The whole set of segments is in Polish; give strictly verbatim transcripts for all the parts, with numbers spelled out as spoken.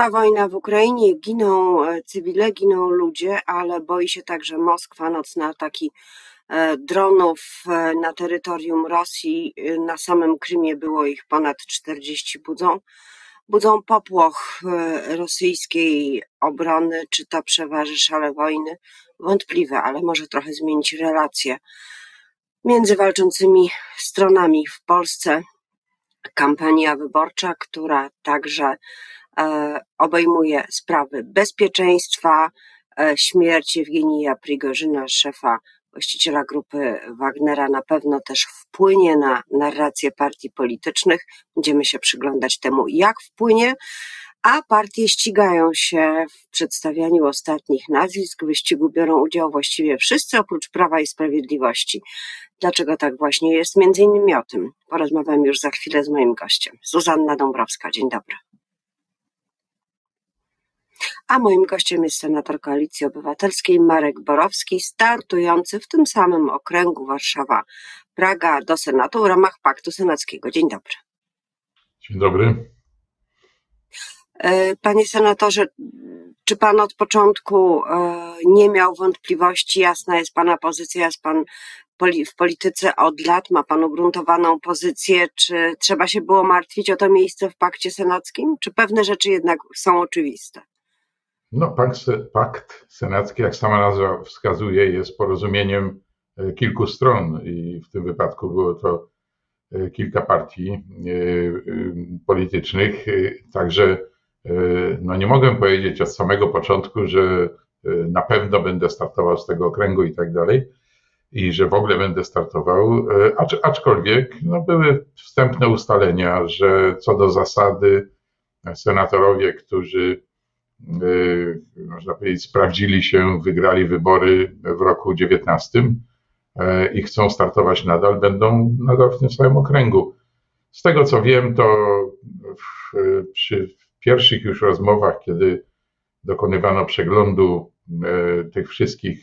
Trwa wojna w Ukrainie, giną cywile, giną ludzie, ale boi się także Moskwa. Nocne ataki dronów na terytorium Rosji, na samym Krymie było ich ponad czterdzieści, budzą. Budzą popłoch rosyjskiej obrony, czy to przeważy szale wojny? Wątpliwe, ale może trochę zmienić relacje między walczącymi stronami. W Polsce kampania wyborcza, która także obejmuje sprawy bezpieczeństwa, śmierć Jewgienija Prigożyna, szefa, właściciela grupy Wagnera, na pewno też wpłynie na narrację partii politycznych. Będziemy się przyglądać temu, jak wpłynie, a partie ścigają się w przedstawianiu ostatnich nazwisk. W wyścigu biorą udział właściwie wszyscy oprócz Prawa i Sprawiedliwości. Dlaczego tak właśnie jest? Między innymi o tym porozmawiam już za chwilę z moim gościem. Zuzanna Dąbrowska, dzień dobry. A moim gościem jest senator Koalicji Obywatelskiej Marek Borowski, startujący w tym samym okręgu Warszawa-Praga do Senatu w ramach Paktu Senackiego. Dzień dobry. Dzień dobry. Panie senatorze, czy pan od początku nie miał wątpliwości? Jasna jest pana pozycja, jest pan w polityce od lat, ma pan ugruntowaną pozycję. Czy trzeba się było martwić o to miejsce w Pakcie Senackim? Czy pewne rzeczy jednak są oczywiste? No, pakt, pakt senacki, jak sama nazwa wskazuje, jest porozumieniem kilku stron i w tym wypadku było to kilka partii politycznych. Także no, nie mogłem powiedzieć od samego początku, że na pewno będę startował z tego okręgu i tak dalej i że w ogóle będę startował, aczkolwiek no, były wstępne ustalenia, że co do zasady senatorowie, którzy można powiedzieć, sprawdzili się, wygrali wybory w roku dziewiętnastym i chcą startować nadal, będą nadal w tym samym okręgu. Z tego co wiem, to w, przy w pierwszych już rozmowach, kiedy dokonywano przeglądu tych wszystkich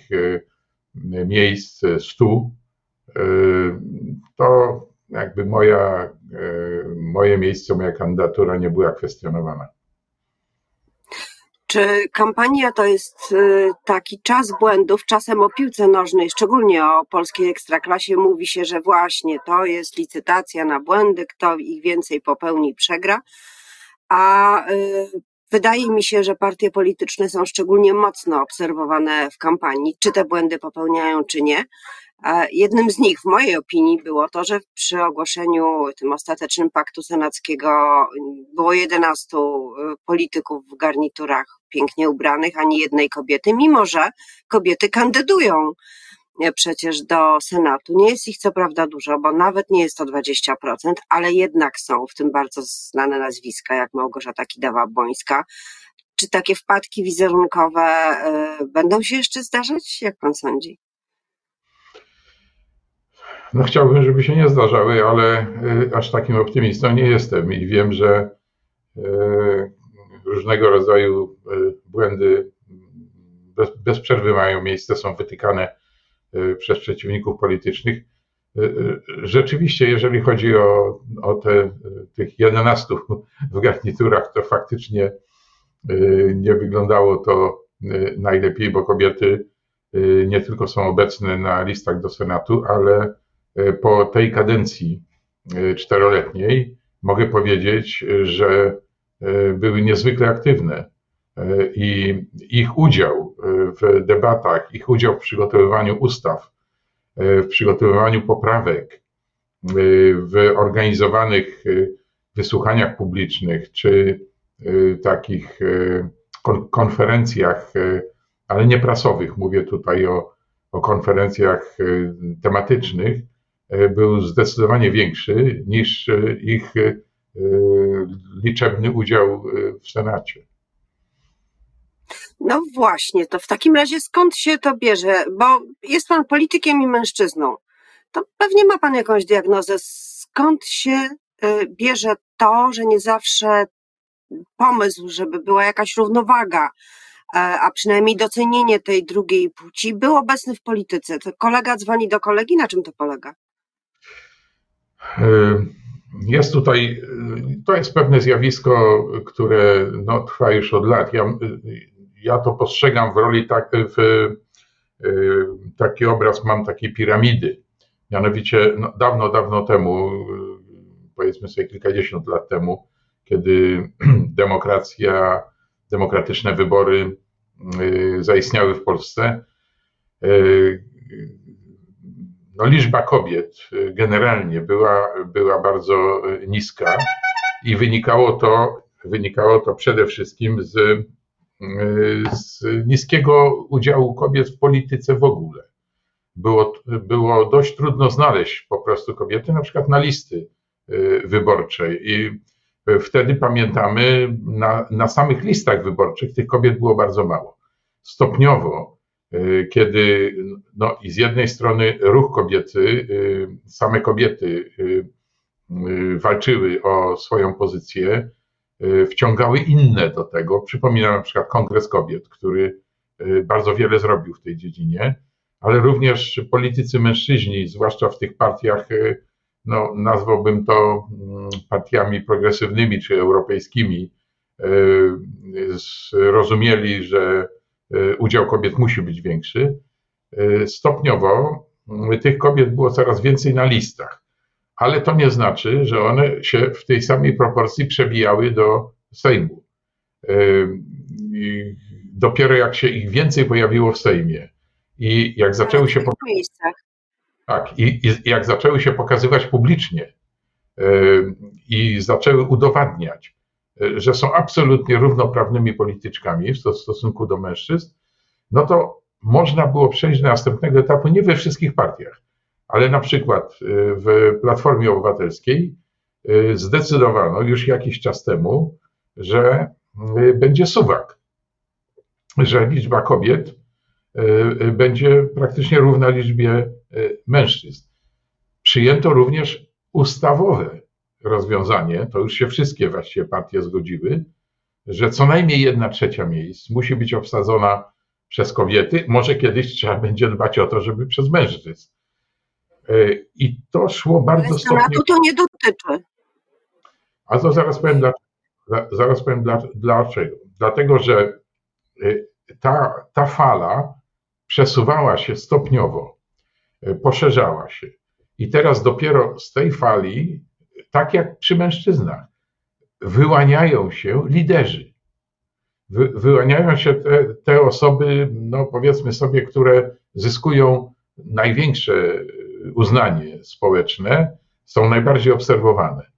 miejsc stu, to jakby moja, moje miejsce, moja kandydatura nie była kwestionowana. Czy kampania to jest taki czas błędów, czasem o piłce nożnej, szczególnie o polskiej ekstraklasie mówi się, że właśnie to jest licytacja na błędy, kto ich więcej popełni, przegra, a wydaje mi się, że partie polityczne są szczególnie mocno obserwowane w kampanii, czy te błędy popełniają, czy nie. Jednym z nich, w mojej opinii, było to, że przy ogłoszeniu tym ostatecznym paktu senackiego było jedenastu polityków w garniturach pięknie ubranych, ani jednej kobiety, mimo że kobiety kandydują przecież do Senatu. Nie jest ich co prawda dużo, bo nawet nie jest to dwadzieścia procent, ale jednak są w tym bardzo znane nazwiska, jak Małgorzata Kidawa-Bońska. Czy takie wpadki wizerunkowe będą się jeszcze zdarzać? Jak pan sądzi? No chciałbym, żeby się nie zdarzały, ale aż takim optymistą nie jestem i wiem, że różnego rodzaju błędy bez, bez przerwy mają miejsce, są wytykane przez przeciwników politycznych. Rzeczywiście, jeżeli chodzi o, o te, tych jedenastu w garniturach, to faktycznie nie wyglądało to najlepiej, bo kobiety nie tylko są obecne na listach do Senatu, ale po tej kadencji czteroletniej mogę powiedzieć, że były niezwykle aktywne i ich udział w debatach, ich udział w przygotowywaniu ustaw, w przygotowywaniu poprawek, w organizowanych wysłuchaniach publicznych czy takich konferencjach, ale nie prasowych, mówię tutaj o, o konferencjach tematycznych, był zdecydowanie większy niż ich liczebny udział w Senacie. No właśnie, to w takim razie skąd się to bierze? Bo jest pan politykiem i mężczyzną. To pewnie ma pan jakąś diagnozę. Skąd się bierze to, że nie zawsze pomysł, żeby była jakaś równowaga, a przynajmniej docenienie tej drugiej płci, był obecny w polityce? To kolega dzwoni do kolegi? Na czym to polega? Jest tutaj, to jest pewne zjawisko, które no, trwa już od lat. Ja, ja to postrzegam w roli tak, w, taki obraz mam takiej piramidy. Mianowicie no, dawno, dawno temu, powiedzmy sobie kilkadziesiąt lat temu, kiedy demokracja, demokratyczne wybory zaistniały w Polsce, no, liczba kobiet generalnie była, była bardzo niska i wynikało to, wynikało to przede wszystkim z, z niskiego udziału kobiet w polityce w ogóle. Było, było dość trudno znaleźć po prostu kobiety na przykład na listy wyborcze i wtedy pamiętamy na, na samych listach wyborczych tych kobiet było bardzo mało. Stopniowo kiedy no, i z jednej strony ruch kobiecy, same kobiety walczyły o swoją pozycję, wciągały inne do tego. Przypominam na przykład Kongres Kobiet, który bardzo wiele zrobił w tej dziedzinie, ale również politycy mężczyźni, zwłaszcza w tych partiach, no, nazwałbym to partiami progresywnymi czy europejskimi, zrozumieli, że udział kobiet musi być większy. Stopniowo tych kobiet było coraz więcej na listach, ale to nie znaczy, że one się w tej samej proporcji przebijały do Sejmu. I dopiero jak się ich więcej pojawiło w Sejmie i jak zaczęły się, tak, i, i jak zaczęły się pokazywać publicznie i zaczęły udowadniać, że są absolutnie równoprawnymi polityczkami w stosunku do mężczyzn, no to można było przejść do następnego etapu, nie we wszystkich partiach, ale na przykład w Platformie Obywatelskiej zdecydowano już jakiś czas temu, że będzie suwak, że liczba kobiet będzie praktycznie równa liczbie mężczyzn. Przyjęto również ustawowe rozwiązanie, to już się wszystkie właściwie partie zgodziły, że co najmniej jedna trzecia miejsc musi być obsadzona przez kobiety, może kiedyś trzeba będzie dbać o to, żeby przez mężczyzn. I to szło bardzo stopniowo. Senatu to nie dotyczy. A to zaraz powiem dlaczego. Zaraz powiem dlaczego. Dlatego, że ta, ta fala przesuwała się stopniowo, poszerzała się. I teraz dopiero z tej fali, tak jak przy mężczyznach, wyłaniają się liderzy. Wy, wyłaniają się te, te osoby, no powiedzmy sobie, które zyskują największe uznanie społeczne, są najbardziej obserwowane.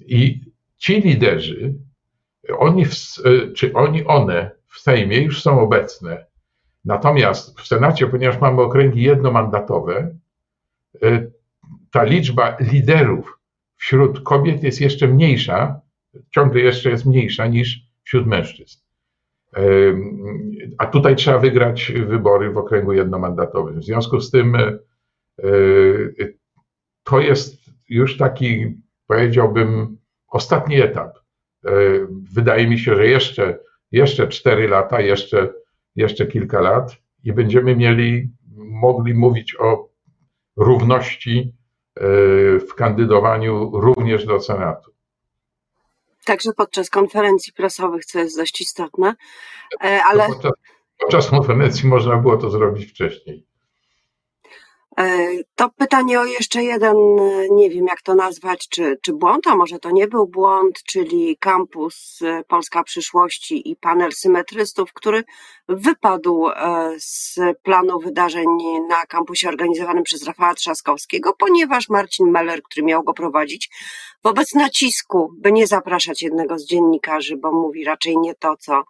I ci liderzy, oni w, czy oni, one w Sejmie już są obecne. Natomiast w Senacie, ponieważ mamy okręgi jednomandatowe, ta liczba liderów wśród kobiet jest jeszcze mniejsza, ciągle jeszcze jest mniejsza niż wśród mężczyzn. A tutaj trzeba wygrać wybory w okręgu jednomandatowym. W związku z tym to jest już taki, powiedziałbym, ostatni etap. Wydaje mi się, że jeszcze, jeszcze cztery lata, jeszcze, jeszcze kilka lat i będziemy mieli, mogli mówić o równości w kandydowaniu również do Senatu. Także podczas konferencji prasowych, co jest dość istotne, ale... Podczas, podczas konferencji można było to zrobić wcześniej. To pytanie o jeszcze jeden, nie wiem jak to nazwać, czy, czy błąd, a może to nie był błąd, czyli Campus Polska Przyszłości i panel symetrystów, który wypadł z planu wydarzeń na kampusie organizowanym przez Rafała Trzaskowskiego, ponieważ Marcin Meller, który miał go prowadzić, wobec nacisku, by nie zapraszać jednego z dziennikarzy, bo mówi raczej nie to, co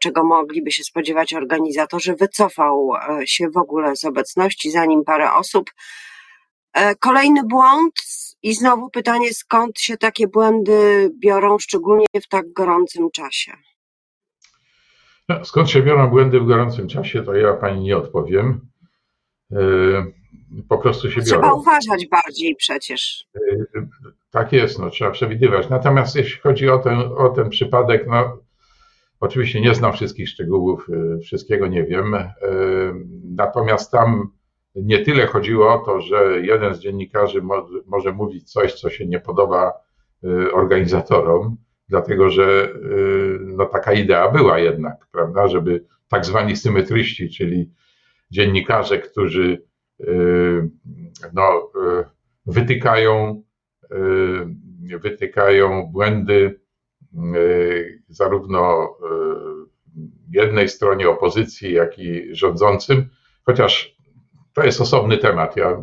czego mogliby się spodziewać organizatorzy, wycofał się w ogóle z obecności, zanim parę osób. Kolejny błąd i znowu pytanie, skąd się takie błędy biorą, szczególnie w tak gorącym czasie? No, skąd się biorą błędy w gorącym czasie, to ja pani nie odpowiem. Po prostu się biorą. Trzeba uważać bardziej przecież. Tak jest, no, trzeba przewidywać. Natomiast jeśli chodzi o ten, o ten przypadek, no oczywiście nie znam wszystkich szczegółów, wszystkiego nie wiem, natomiast tam nie tyle chodziło o to, że jeden z dziennikarzy może mówić coś, co się nie podoba organizatorom, dlatego że no, taka idea była jednak, prawda, żeby tak zwani symetryści, czyli dziennikarze, którzy no, wytykają, wytykają błędy zarówno jednej stronie opozycji, jak i rządzącym, chociaż to jest osobny temat, ja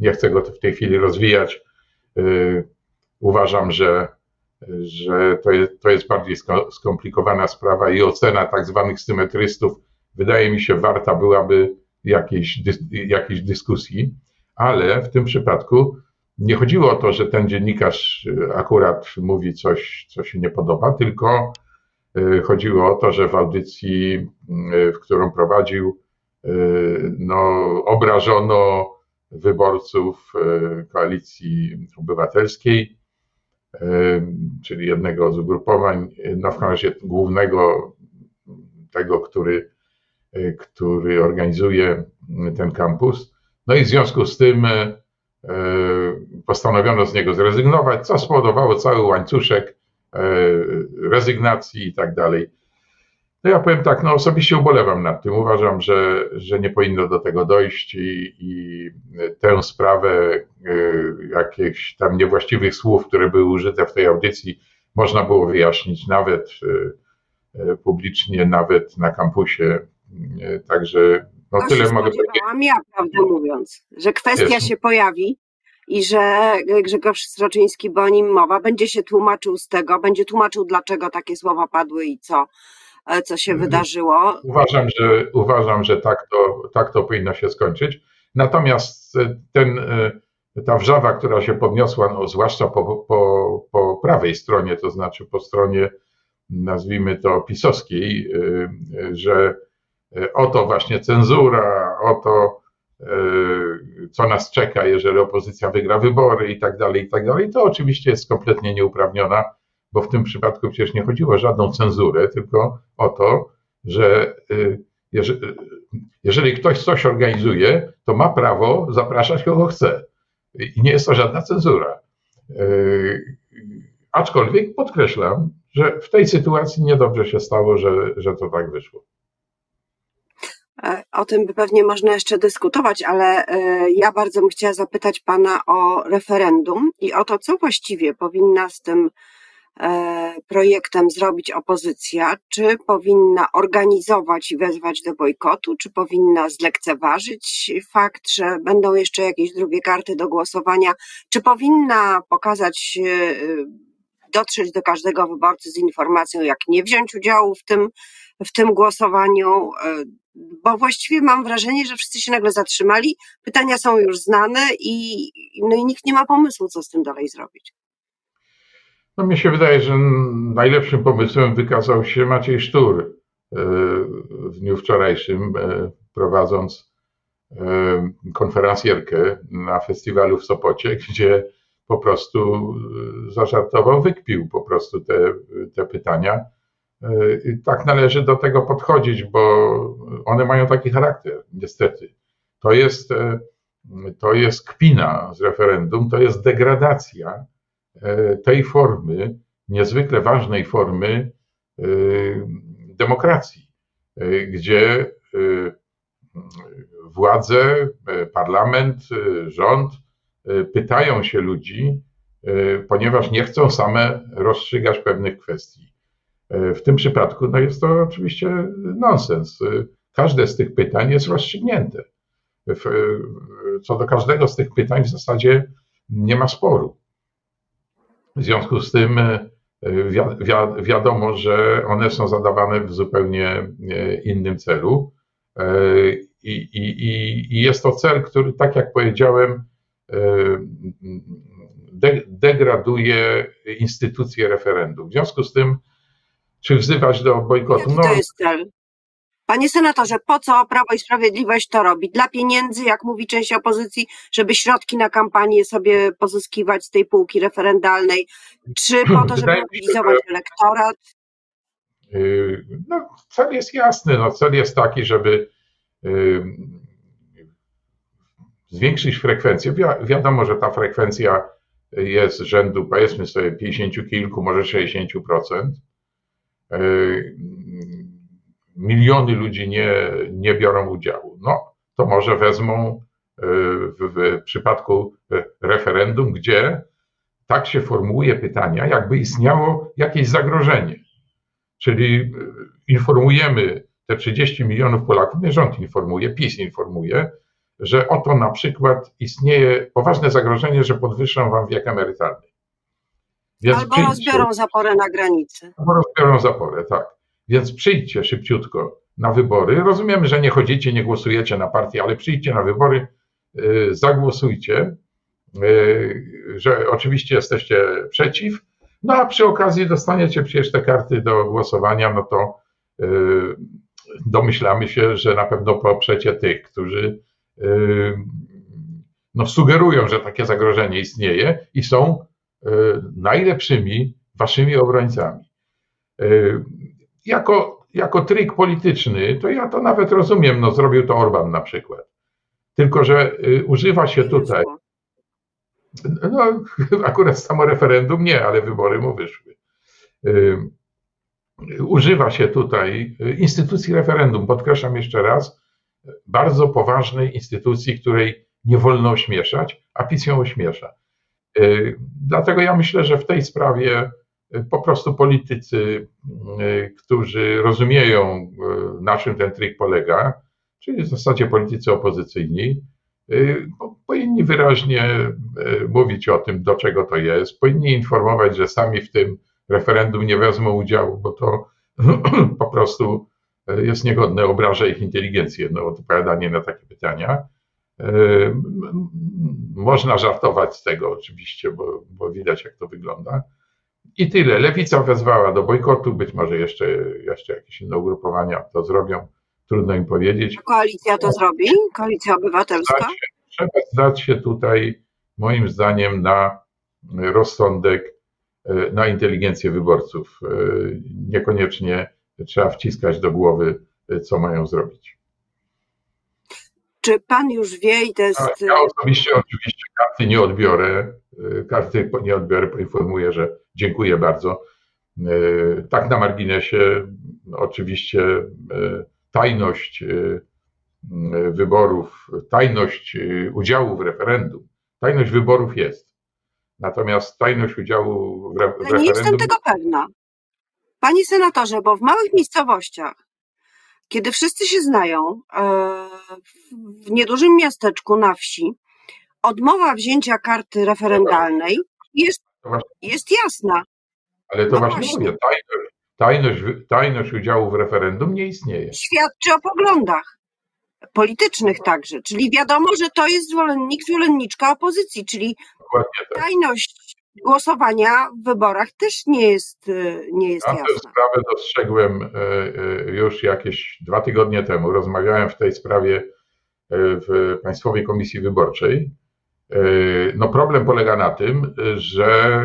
nie chcę go w tej chwili rozwijać. Uważam, że, że to jest, to jest bardziej skomplikowana sprawa i ocena tak zwanych symetrystów, wydaje mi się, warta byłaby jakiejś, jakiejś dyskusji, ale w tym przypadku nie chodziło o to, że ten dziennikarz akurat mówi coś, co się nie podoba, tylko chodziło o to, że w audycji, w którą prowadził, no, obrażono wyborców Koalicji Obywatelskiej, czyli jednego z ugrupowań, no w razie głównego, tego, który, który organizuje ten kampus. No i w związku z tym postanowiono z niego zrezygnować, co spowodowało cały łańcuszek rezygnacji i tak dalej. No ja powiem tak, no osobiście ubolewam nad tym. Uważam, że, że nie powinno do tego dojść i, i tę sprawę y, jakichś tam niewłaściwych słów, które były użyte w tej audycji, można było wyjaśnić nawet y, publicznie, nawet na kampusie. Y, także no to tyle mogę powiedzieć. Ja, prawdę mówiąc, że kwestia jest. Się pojawi i że Grzegorz Sroczyński, bo o nim mowa, będzie się tłumaczył z tego, będzie tłumaczył, dlaczego takie słowa padły i co. co się wydarzyło. Uważam, że, uważam, że tak, to, tak to powinno się skończyć. Natomiast ten, ta wrzawa, która się podniosła, no, zwłaszcza po, po, po prawej stronie, to znaczy po stronie, nazwijmy to, pisowskiej, że oto właśnie cenzura, oto co nas czeka, jeżeli opozycja wygra wybory i tak dalej, i tak dalej, to oczywiście jest kompletnie nieuprawniona, bo w tym przypadku przecież nie chodziło o żadną cenzurę, tylko o to, że jeżeli ktoś coś organizuje, to ma prawo zapraszać kogo chce. I nie jest to żadna cenzura. Aczkolwiek podkreślam, że w tej sytuacji niedobrze się stało, że, że to tak wyszło. O tym by pewnie można jeszcze dyskutować, ale ja bardzo bym chciała zapytać pana o referendum i o to, co właściwie powinna z tym projektem zrobić opozycja, czy powinna organizować i wezwać do bojkotu, czy powinna zlekceważyć fakt, że będą jeszcze jakieś drugie karty do głosowania, czy powinna pokazać, dotrzeć do każdego wyborcy z informacją, jak nie wziąć udziału w tym, w tym głosowaniu, bo właściwie mam wrażenie, że wszyscy się nagle zatrzymali, pytania są już znane i, no i nikt nie ma pomysłu, co z tym dalej zrobić. No mi się wydaje, że najlepszym pomysłem wykazał się Maciej Sztur w dniu wczorajszym, prowadząc konferencjerkę na festiwalu w Sopocie, gdzie po prostu zażartował, wykpił po prostu te, te pytania. I tak należy do tego podchodzić, bo one mają taki charakter, niestety. To jest, to jest kpina z referendum, to jest degradacja tej formy, niezwykle ważnej formy demokracji, gdzie władze, parlament, rząd pytają się ludzi, ponieważ nie chcą same rozstrzygać pewnych kwestii. W tym przypadku no jest to oczywiście nonsens. Każde z tych pytań jest rozstrzygnięte. Co do każdego z tych pytań w zasadzie nie ma sporu. W związku z tym wi- wi- wiadomo, że one są zadawane w zupełnie innym celu i, i, i jest to cel, który, tak jak powiedziałem, de- degraduje instytucję referendum. W związku z tym, czy wzywać do bojkotu? No, to jest cel. Panie senatorze, po co Prawo i Sprawiedliwość to robi? Dla pieniędzy, jak mówi część opozycji, żeby środki na kampanię sobie pozyskiwać z tej półki referendalnej, czy po to, żeby mobilizować elektorat? No, cel jest jasny. No, cel jest taki, żeby zwiększyć frekwencję. Wi wiadomo, że ta frekwencja jest rzędu, powiedzmy sobie, pięćdziesięciu kilku, może sześćdziesięciu procent. Yy, miliony ludzi nie, nie biorą udziału. No, to może wezmą yy, w, w przypadku referendum, gdzie tak się formułuje pytania, jakby istniało jakieś zagrożenie. Czyli informujemy te trzydzieści milionów Polaków, nie rząd informuje, PiS informuje, że oto na przykład istnieje poważne zagrożenie, że podwyższą wam wiek emerytalny. Więc albo rozbiorą zaporę na granicy. Albo rozbiorą zaporę, tak. Więc przyjdźcie szybciutko na wybory. Rozumiemy, że nie chodzicie, nie głosujecie na partię, ale przyjdźcie na wybory, yy, zagłosujcie, yy, że oczywiście jesteście przeciw, no a przy okazji dostaniecie przecież te karty do głosowania, no to yy, domyślamy się, że na pewno poprzecie tych, którzy yy, no, sugerują, że takie zagrożenie istnieje i są yy, najlepszymi waszymi obrońcami. Yy, jako, jako trik polityczny, to ja to nawet rozumiem, no zrobił to Orban na przykład. Tylko że yy, używa się tutaj, no akurat samo referendum nie, ale wybory mu wyszły. Yy, używa się tutaj instytucji referendum, podkreślam jeszcze raz, bardzo poważnej instytucji, której nie wolno ośmieszać, a PiS ją ośmiesza. Yy, dlatego ja myślę, że w tej sprawie po prostu politycy, yy, którzy rozumieją, yy, na czym ten trik polega, czyli w zasadzie politycy opozycyjni, powinni wyraźnie mówić o tym, do czego to jest, powinni informować, że sami w tym referendum nie wezmą udziału, bo to po prostu jest niegodne, obraża ich inteligencję, no, odpowiadanie na takie pytania. Można żartować z tego oczywiście, bo, bo widać, jak to wygląda. I tyle. Lewica wezwała do bojkotu, być może jeszcze, jeszcze jakieś inne ugrupowania to zrobią. Trudno im powiedzieć. Koalicja to zrobi? Koalicja Obywatelska? Zdać się, trzeba zdać się tutaj, moim zdaniem, na rozsądek, na inteligencję wyborców. Niekoniecznie trzeba wciskać do głowy, co mają zrobić. Czy pan już wie i to jest... Ja osobiście oczywiście karty nie odbiorę. Karty nie odbiorę, poinformuję, że dziękuję bardzo. Tak na marginesie, oczywiście... Tajność wyborów, tajność udziału w referendum, tajność wyborów jest. Natomiast tajność udziału w, re w referendum... Nie jestem tego pewna. Panie senatorze, bo w małych miejscowościach, kiedy wszyscy się znają, w niedużym miasteczku na wsi, odmowa wzięcia karty referendalnej jest, jest jasna. Ale to no właśnie mówię, tajność. Tajność, tajność udziału w referendum nie istnieje. Świadczy o poglądach politycznych także, czyli wiadomo, że to jest zwolennik, zwolenniczka opozycji, czyli tak. Tajność głosowania w wyborach też nie jest, nie jest ja jasna. Tę sprawę dostrzegłem już jakieś dwa tygodnie temu. Rozmawiałem w tej sprawie w Państwowej Komisji Wyborczej. No problem polega na tym, że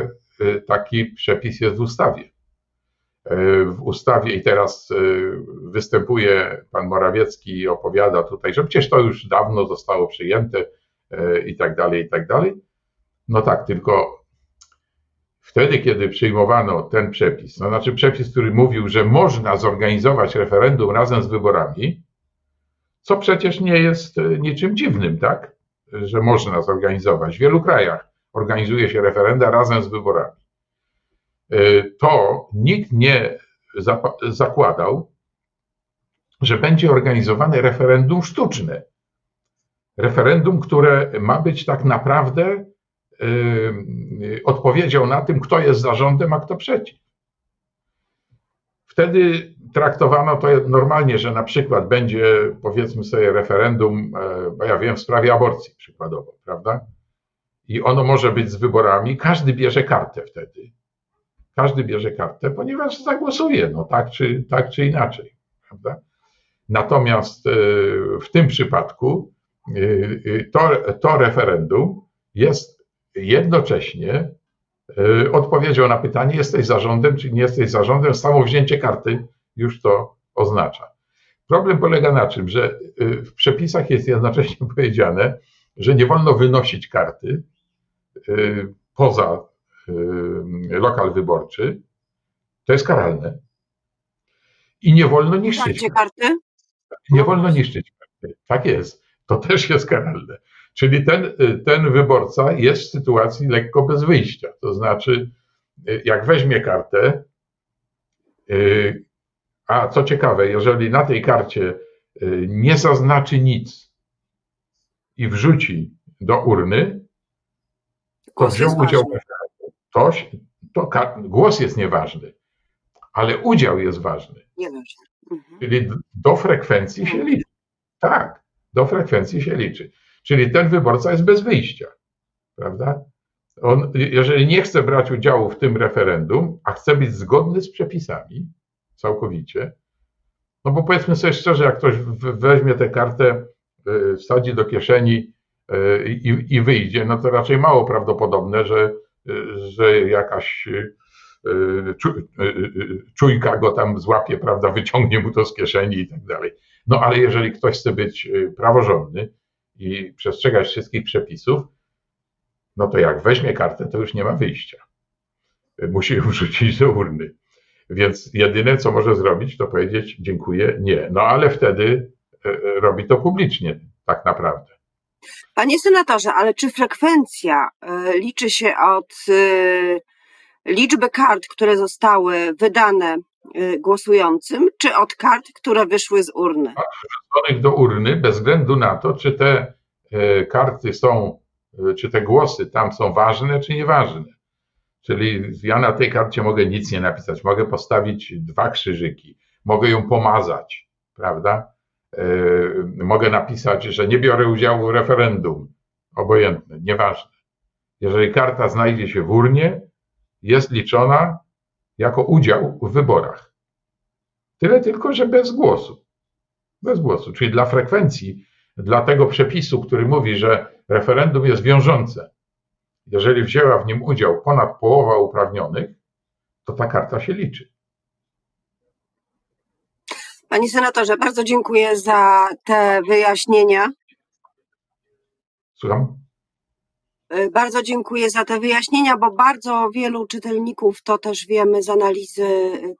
taki przepis jest w ustawie. W ustawie i teraz występuje pan Morawiecki i opowiada tutaj, że przecież to już dawno zostało przyjęte i tak dalej, i tak dalej. No tak, tylko wtedy, kiedy przyjmowano ten przepis, to znaczy przepis, który mówił, że można zorganizować referendum razem z wyborami, co przecież nie jest niczym dziwnym, tak? Że można zorganizować. W wielu krajach organizuje się referenda razem z wyborami. To nikt nie zakładał, że będzie organizowane referendum sztuczne. Referendum, które ma być tak naprawdę y, odpowiedzią na tym, kto jest za rządem, a kto przeciw. Wtedy traktowano to normalnie, że na przykład będzie, powiedzmy sobie, referendum, y, bo ja wiem, w sprawie aborcji przykładowo, prawda? I ono może być z wyborami, każdy bierze kartę wtedy. Każdy bierze kartę, ponieważ zagłosuje, no tak czy, tak czy inaczej, prawda? Natomiast w tym przypadku to, to referendum jest jednocześnie odpowiedzią na pytanie, jesteś za rządem, czy nie jesteś za rządem, samo wzięcie karty już to oznacza. Problem polega na czym, że w przepisach jest jednocześnie powiedziane, że nie wolno wynosić karty poza lokal wyborczy, to jest karalne. I nie wolno niszczyć karty. Nie wolno niszczyć karty. Tak jest. To też jest karalne. Czyli ten, ten wyborca jest w sytuacji lekko bez wyjścia. To znaczy, jak weźmie kartę, a co ciekawe, jeżeli na tej karcie nie zaznaczy nic i wrzuci do urny, to wziął udział w ktoś, to głos jest nieważny, ale udział jest ważny. Nieważny. Mhm. Czyli do frekwencji się liczy. Tak, do frekwencji się liczy. Czyli ten wyborca jest bez wyjścia, prawda? On, jeżeli nie chce brać udziału w tym referendum, a chce być zgodny z przepisami całkowicie, no bo powiedzmy sobie szczerze, jak ktoś weźmie tę kartę, wsadzi do kieszeni i, i wyjdzie, no to raczej mało prawdopodobne, że, że jakaś czujka go tam złapie, prawda, wyciągnie mu to z kieszeni i tak dalej. No ale jeżeli ktoś chce być praworządny i przestrzegać wszystkich przepisów, no to jak weźmie kartę, to już nie ma wyjścia. Musi ją wrzucić do urny. Więc jedyne, co może zrobić, to powiedzieć dziękuję, nie. No ale wtedy robi to publicznie tak naprawdę. Panie senatorze, ale czy frekwencja liczy się od liczby kart, które zostały wydane głosującym, czy od kart, które wyszły z urny? Wrzuconych do urny, bez względu na to, czy te karty są, czy te głosy tam są ważne, czy nieważne. Czyli ja na tej karcie mogę nic nie napisać, mogę postawić dwa krzyżyki, mogę ją pomazać, prawda? Mogę napisać, że nie biorę udziału w referendum, obojętne, nieważne. Jeżeli karta znajdzie się w urnie, jest liczona jako udział w wyborach. Tyle tylko, że bez głosu. Bez głosu, czyli dla frekwencji, dla tego przepisu, który mówi, że referendum jest wiążące. Jeżeli wzięła w nim udział ponad połowa uprawnionych, to ta karta się liczy. Panie senatorze, bardzo dziękuję za te wyjaśnienia. Słucham? Bardzo dziękuję za te wyjaśnienia, bo bardzo wielu czytelników, to też wiemy z analizy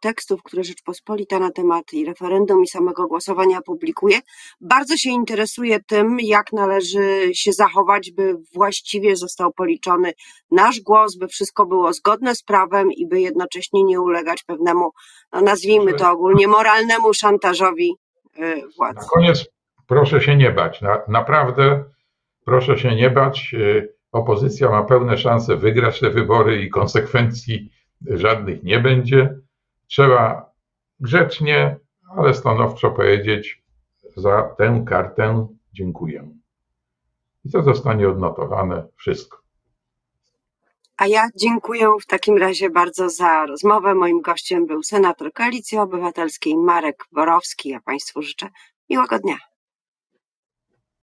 tekstów, które Rzeczpospolita na temat i referendum i samego głosowania publikuje, bardzo się interesuje tym, jak należy się zachować, by właściwie został policzony nasz głos, by wszystko było zgodne z prawem i by jednocześnie nie ulegać pewnemu, no nazwijmy to ogólnie, moralnemu szantażowi władzy. Na koniec proszę się nie bać, na, naprawdę proszę się nie bać. Opozycja ma pełne szanse wygrać te wybory i konsekwencji żadnych nie będzie. Trzeba grzecznie, ale stanowczo powiedzieć: za tę kartę dziękuję. I to zostanie odnotowane wszystko. A ja dziękuję w takim razie bardzo za rozmowę. Moim gościem był senator Koalicji Obywatelskiej Marek Borowski. Ja Państwu życzę miłego dnia.